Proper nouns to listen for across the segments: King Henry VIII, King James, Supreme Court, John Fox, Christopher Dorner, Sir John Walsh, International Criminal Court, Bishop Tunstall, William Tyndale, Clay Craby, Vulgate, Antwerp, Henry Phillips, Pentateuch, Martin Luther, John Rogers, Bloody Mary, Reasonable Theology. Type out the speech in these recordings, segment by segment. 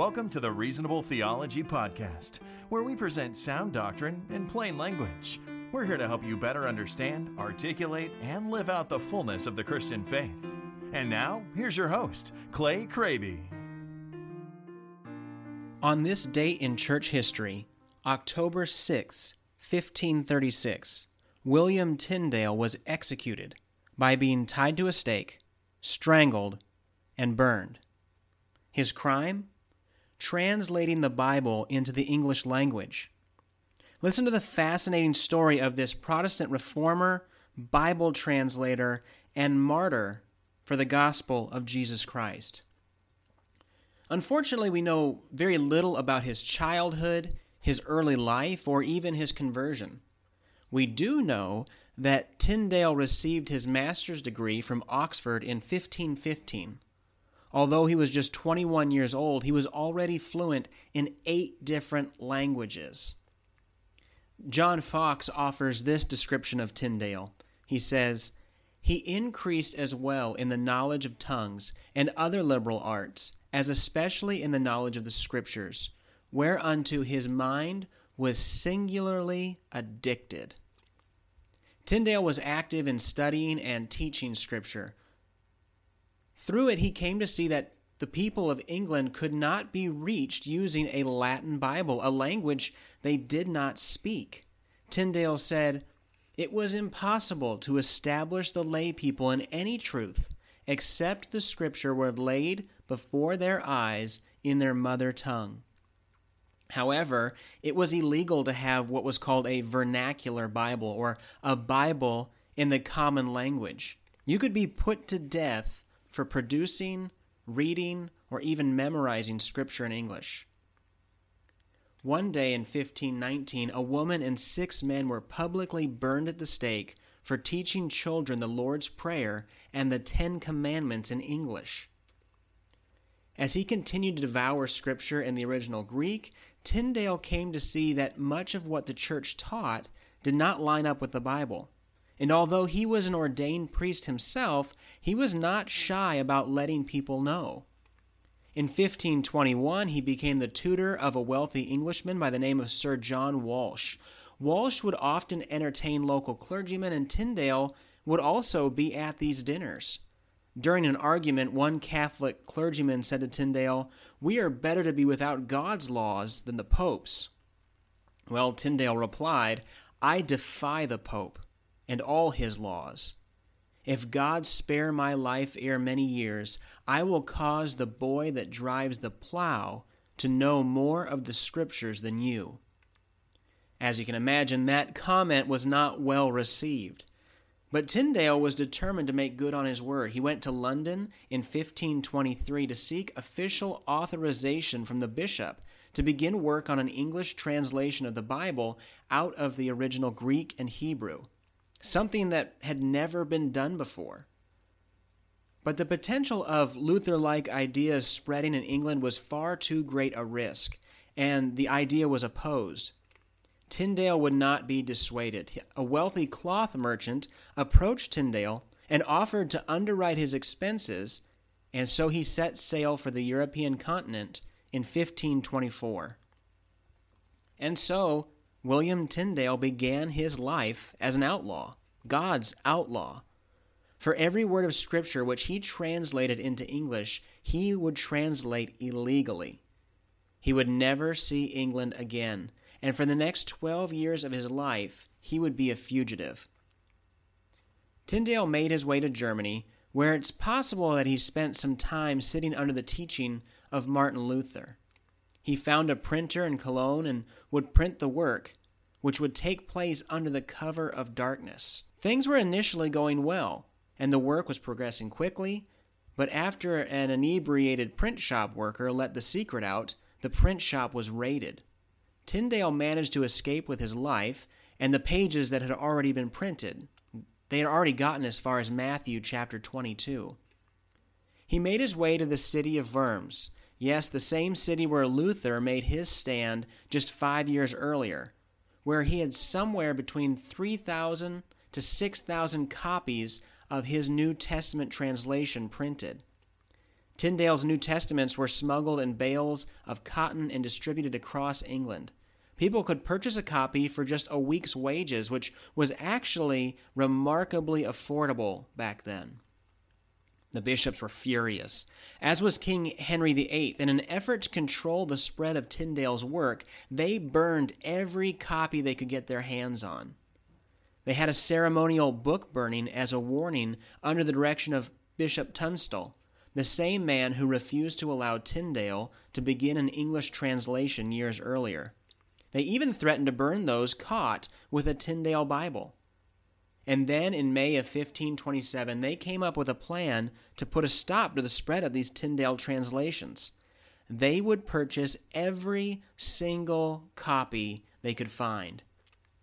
Welcome to the Reasonable Theology Podcast, where we present sound doctrine in plain language. We're here to help you better understand, articulate, and live out the fullness of the Christian faith. And now, here's your host, Clay Craby. On this date in church history, October 6, 1536, William Tyndale was executed by being tied to a stake, strangled, and burned. His crime? Translating the Bible into the English language. Listen to the fascinating story of this Protestant reformer, Bible translator, and martyr for the gospel of Jesus Christ. Unfortunately, we know very little about his childhood, his early life, or even his conversion. We do know that Tyndale received his master's degree from Oxford in 1515. Although he was just 21 years old, he was already fluent in 8 different languages. John Fox offers this description of Tyndale. He says, "He increased as well in the knowledge of tongues and other liberal arts, as especially in the knowledge of the Scriptures, whereunto his mind was singularly addicted." Tyndale was active in studying and teaching Scripture. Through it, he came to see that the people of England could not be reached using a Latin Bible, a language they did not speak. Tyndale said, "It was impossible to establish the lay people in any truth, except the Scripture were laid before their eyes in their mother tongue." However, it was illegal to have what was called a vernacular Bible, or a Bible in the common language. You could be put to death for producing, reading, or even memorizing Scripture in English. One day in 1519, a woman and 6 men were publicly burned at the stake for teaching children the Lord's Prayer and the 10 Commandments in English. As he continued to devour Scripture in the original Greek, Tyndale came to see that much of what the Church taught did not line up with the Bible. And although he was an ordained priest himself, he was not shy about letting people know. In 1521, he became the tutor of a wealthy Englishman by the name of Sir John Walsh. Walsh would often entertain local clergymen, and Tyndale would also be at these dinners. During an argument, one Catholic clergyman said to Tyndale, "We are better to be without God's laws than the Pope's." Well, Tyndale replied, "I defy the Pope and all his laws. If God spare my life ere many years, I will cause the boy that drives the plow to know more of the Scriptures than you." As you can imagine, that comment was not well received. But Tyndale was determined to make good on his word. He went to London in 1523 to seek official authorization from the bishop to begin work on an English translation of the Bible out of the original Greek and Hebrew, something that had never been done before. But the potential of Luther-like ideas spreading in England was far too great a risk, and the idea was opposed. Tyndale would not be dissuaded. A wealthy cloth merchant approached Tyndale and offered to underwrite his expenses, and so he set sail for the European continent in 1524. And so William Tyndale began his life as an outlaw, God's outlaw. For every word of Scripture which he translated into English, he would translate illegally. He would never see England again, and for the next 12 years of his life, he would be a fugitive. Tyndale made his way to Germany, where it's possible that he spent some time sitting under the teaching of Martin Luther. He found a printer in Cologne and would print the work, which would take place under the cover of darkness. Things were initially going well, and the work was progressing quickly, but after an inebriated print shop worker let the secret out, the print shop was raided. Tyndale managed to escape with his life and the pages that had already been printed. They had already gotten as far as Matthew chapter 22. He made his way to the city of Worms. Yes, the same city where Luther made his stand just 5 years earlier, where he had somewhere between 3,000 to 6,000 copies of his New Testament translation printed. Tyndale's New Testaments were smuggled in bales of cotton and distributed across England. People could purchase a copy for just a week's wages, which was actually remarkably affordable back then. The bishops were furious, as was King Henry VIII. In an effort to control the spread of Tyndale's work, they burned every copy they could get their hands on. They had a ceremonial book burning as a warning under the direction of Bishop Tunstall, the same man who refused to allow Tyndale to begin an English translation years earlier. They even threatened to burn those caught with a Tyndale Bible. And then in May of 1527, they came up with a plan to put a stop to the spread of these Tyndale translations. They would purchase every single copy they could find.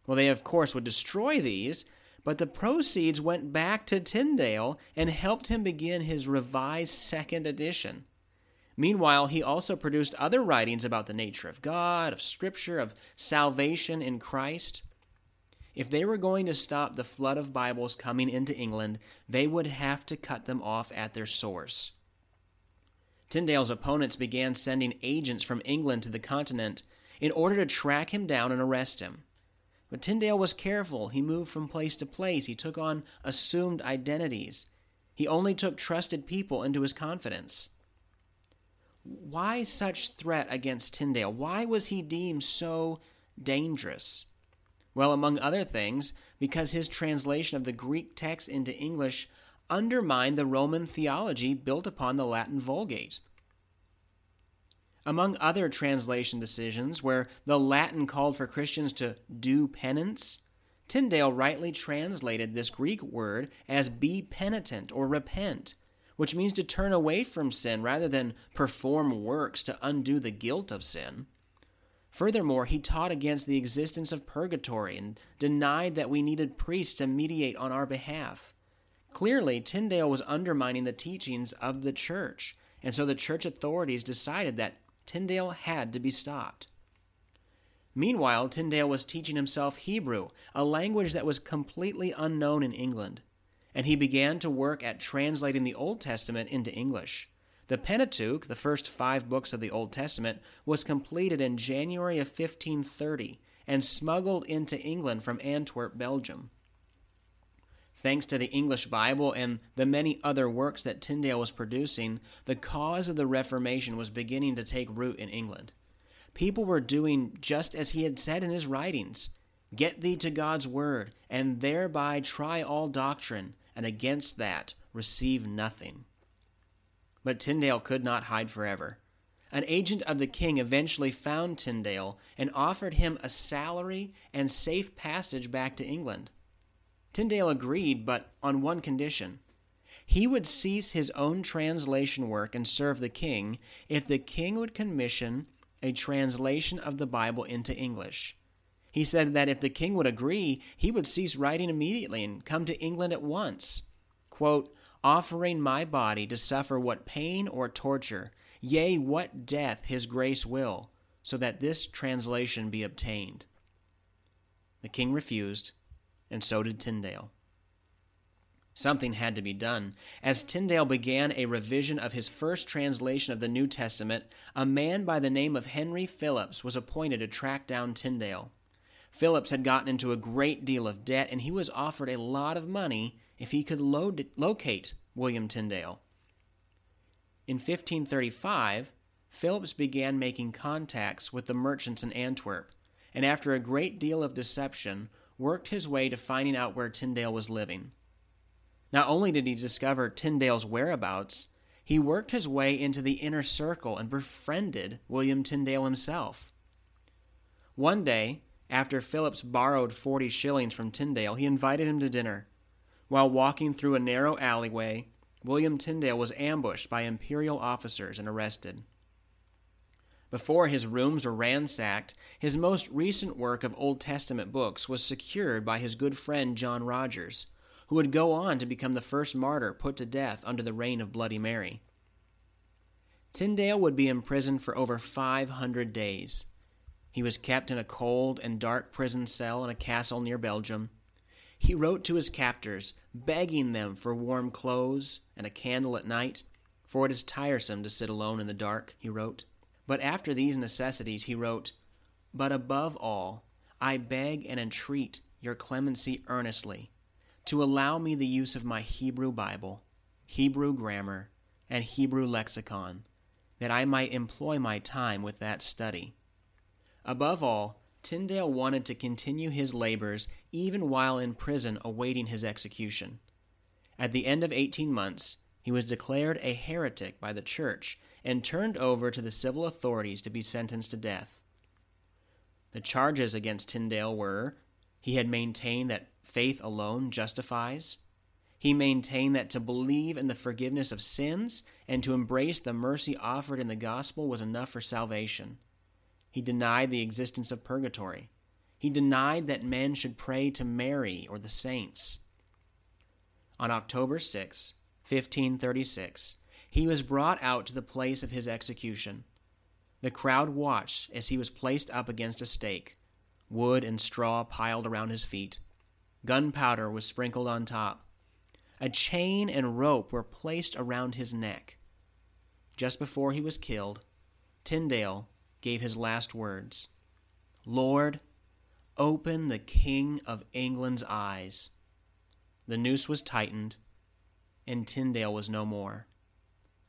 Well, they, of course, would destroy these, but the proceeds went back to Tyndale and helped him begin his revised second edition. Meanwhile, he also produced other writings about the nature of God, of Scripture, of salvation in Christ. If they were going to stop the flood of Bibles coming into England, they would have to cut them off at their source. Tyndale's opponents began sending agents from England to the continent in order to track him down and arrest him. But Tyndale was careful. He moved from place to place. He took on assumed identities. He only took trusted people into his confidence. Why such threat against Tyndale? Why was he deemed so dangerous? Well, among other things, because his translation of the Greek text into English undermined the Roman theology built upon the Latin Vulgate. Among other translation decisions where the Latin called for Christians to do penance, Tyndale rightly translated this Greek word as be penitent or repent, which means to turn away from sin rather than perform works to undo the guilt of sin. Furthermore, he taught against the existence of purgatory and denied that we needed priests to mediate on our behalf. Clearly, Tyndale was undermining the teachings of the church, and so the church authorities decided that Tyndale had to be stopped. Meanwhile, Tyndale was teaching himself Hebrew, a language that was completely unknown in England, and he began to work at translating the Old Testament into English. The Pentateuch, the first 5 books of the Old Testament, was completed in January of 1530 and smuggled into England from Antwerp, Belgium. Thanks to the English Bible and the many other works that Tyndale was producing, the cause of the Reformation was beginning to take root in England. People were doing just as he had said in his writings, "Get thee to God's word, and thereby try all doctrine, and against that receive nothing." But Tyndale could not hide forever. An agent of the king eventually found Tyndale and offered him a salary and safe passage back to England. Tyndale agreed, but on one condition. He would cease his own translation work and serve the king if the king would commission a translation of the Bible into English. He said that if the king would agree, he would cease writing immediately and come to England at once. Quote, "offering my body to suffer what pain or torture, yea, what death his grace will, so that this translation be obtained." The king refused, and so did Tyndale. Something had to be done. As Tyndale began a revision of his first translation of the New Testament, a man by the name of Henry Phillips was appointed to track down Tyndale. Phillips had gotten into a great deal of debt, and he was offered a lot of money if he could locate William Tyndale. In 1535, Phillips began making contacts with the merchants in Antwerp, and after a great deal of deception, worked his way to finding out where Tyndale was living. Not only did he discover Tyndale's whereabouts, he worked his way into the inner circle and befriended William Tyndale himself. One day, after Phillips borrowed 40 shillings from Tyndale, he invited him to dinner. While walking through a narrow alleyway, William Tyndale was ambushed by imperial officers and arrested. Before his rooms were ransacked, his most recent work of Old Testament books was secured by his good friend John Rogers, who would go on to become the first martyr put to death under the reign of Bloody Mary. Tyndale would be imprisoned for over 500 days. He was kept in a cold and dark prison cell in a castle near Belgium. He wrote to his captors, begging them for warm clothes and a candle at night, for it is tiresome to sit alone in the dark, he wrote. But after these necessities, he wrote, But above all, I beg and entreat your clemency earnestly, to allow me the use of my Hebrew Bible, Hebrew grammar, and Hebrew lexicon, that I might employ my time with that study. Above all, Tyndale wanted to continue his labors even while in prison awaiting his execution. At the end of 18 months, he was declared a heretic by the church and turned over to the civil authorities to be sentenced to death. The charges against Tyndale were, he had maintained that faith alone justifies. He maintained that to believe in the forgiveness of sins and to embrace the mercy offered in the gospel was enough for salvation. He denied the existence of purgatory. He denied that men should pray to Mary or the saints. On October 6, 1536, he was brought out to the place of his execution. The crowd watched as he was placed up against a stake, wood and straw piled around his feet. Gunpowder was sprinkled on top. A chain and rope were placed around his neck. Just before he was killed, Tyndale gave his last words, "Lord, open the King of England's eyes." The noose was tightened, and Tyndale was no more.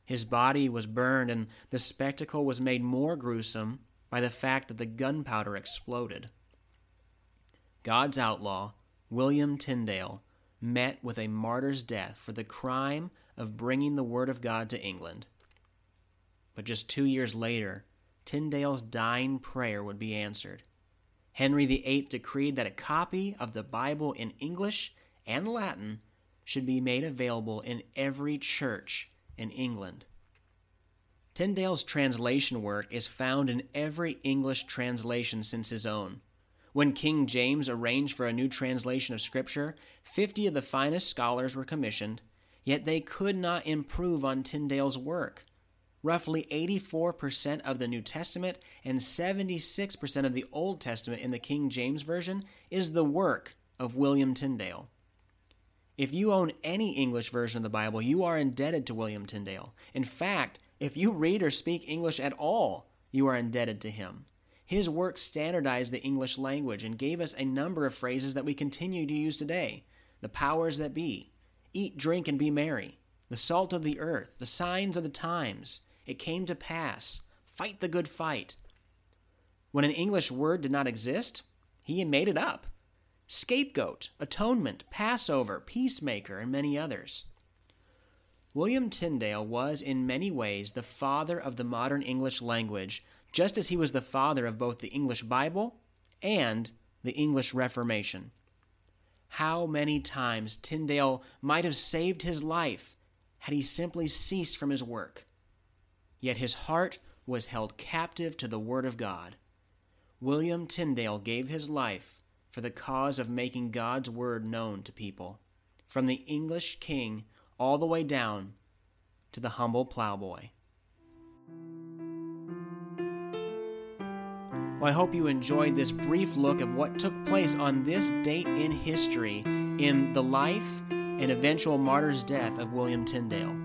His body was burned, and the spectacle was made more gruesome by the fact that the gunpowder exploded. God's outlaw, William Tyndale, met with a martyr's death for the crime of bringing the Word of God to England. But just 2 years later, Tyndale's dying prayer would be answered. Henry VIII decreed that a copy of the Bible in English and Latin should be made available in every church in England. Tyndale's translation work is found in every English translation since his own. When King James arranged for a new translation of Scripture, 50 of the finest scholars were commissioned, yet they could not improve on Tyndale's work. Roughly 84% of the New Testament and 76% of the Old Testament in the King James Version is the work of William Tyndale. If you own any English version of the Bible, you are indebted to William Tyndale. In fact, if you read or speak English at all, you are indebted to him. His work standardized the English language and gave us a number of phrases that we continue to use today. The powers that be, eat, drink, and be merry, the salt of the earth, the signs of the times, it came to pass, fight the good fight. When an English word did not exist, he made it up. Scapegoat, atonement, Passover, peacemaker, and many others. William Tyndale was in many ways the father of the modern English language, just as he was the father of both the English Bible and the English Reformation. How many times Tyndale might have saved his life had he simply ceased from his work. Yet his heart was held captive to the Word of God. William Tyndale gave his life for the cause of making God's Word known to people, from the English king all the way down to the humble plowboy. Well, I hope you enjoyed this brief look of what took place on this date in history in the life and eventual martyr's death of William Tyndale.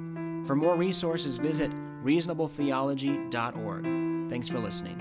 For more resources, visit reasonabletheology.org. Thanks for listening.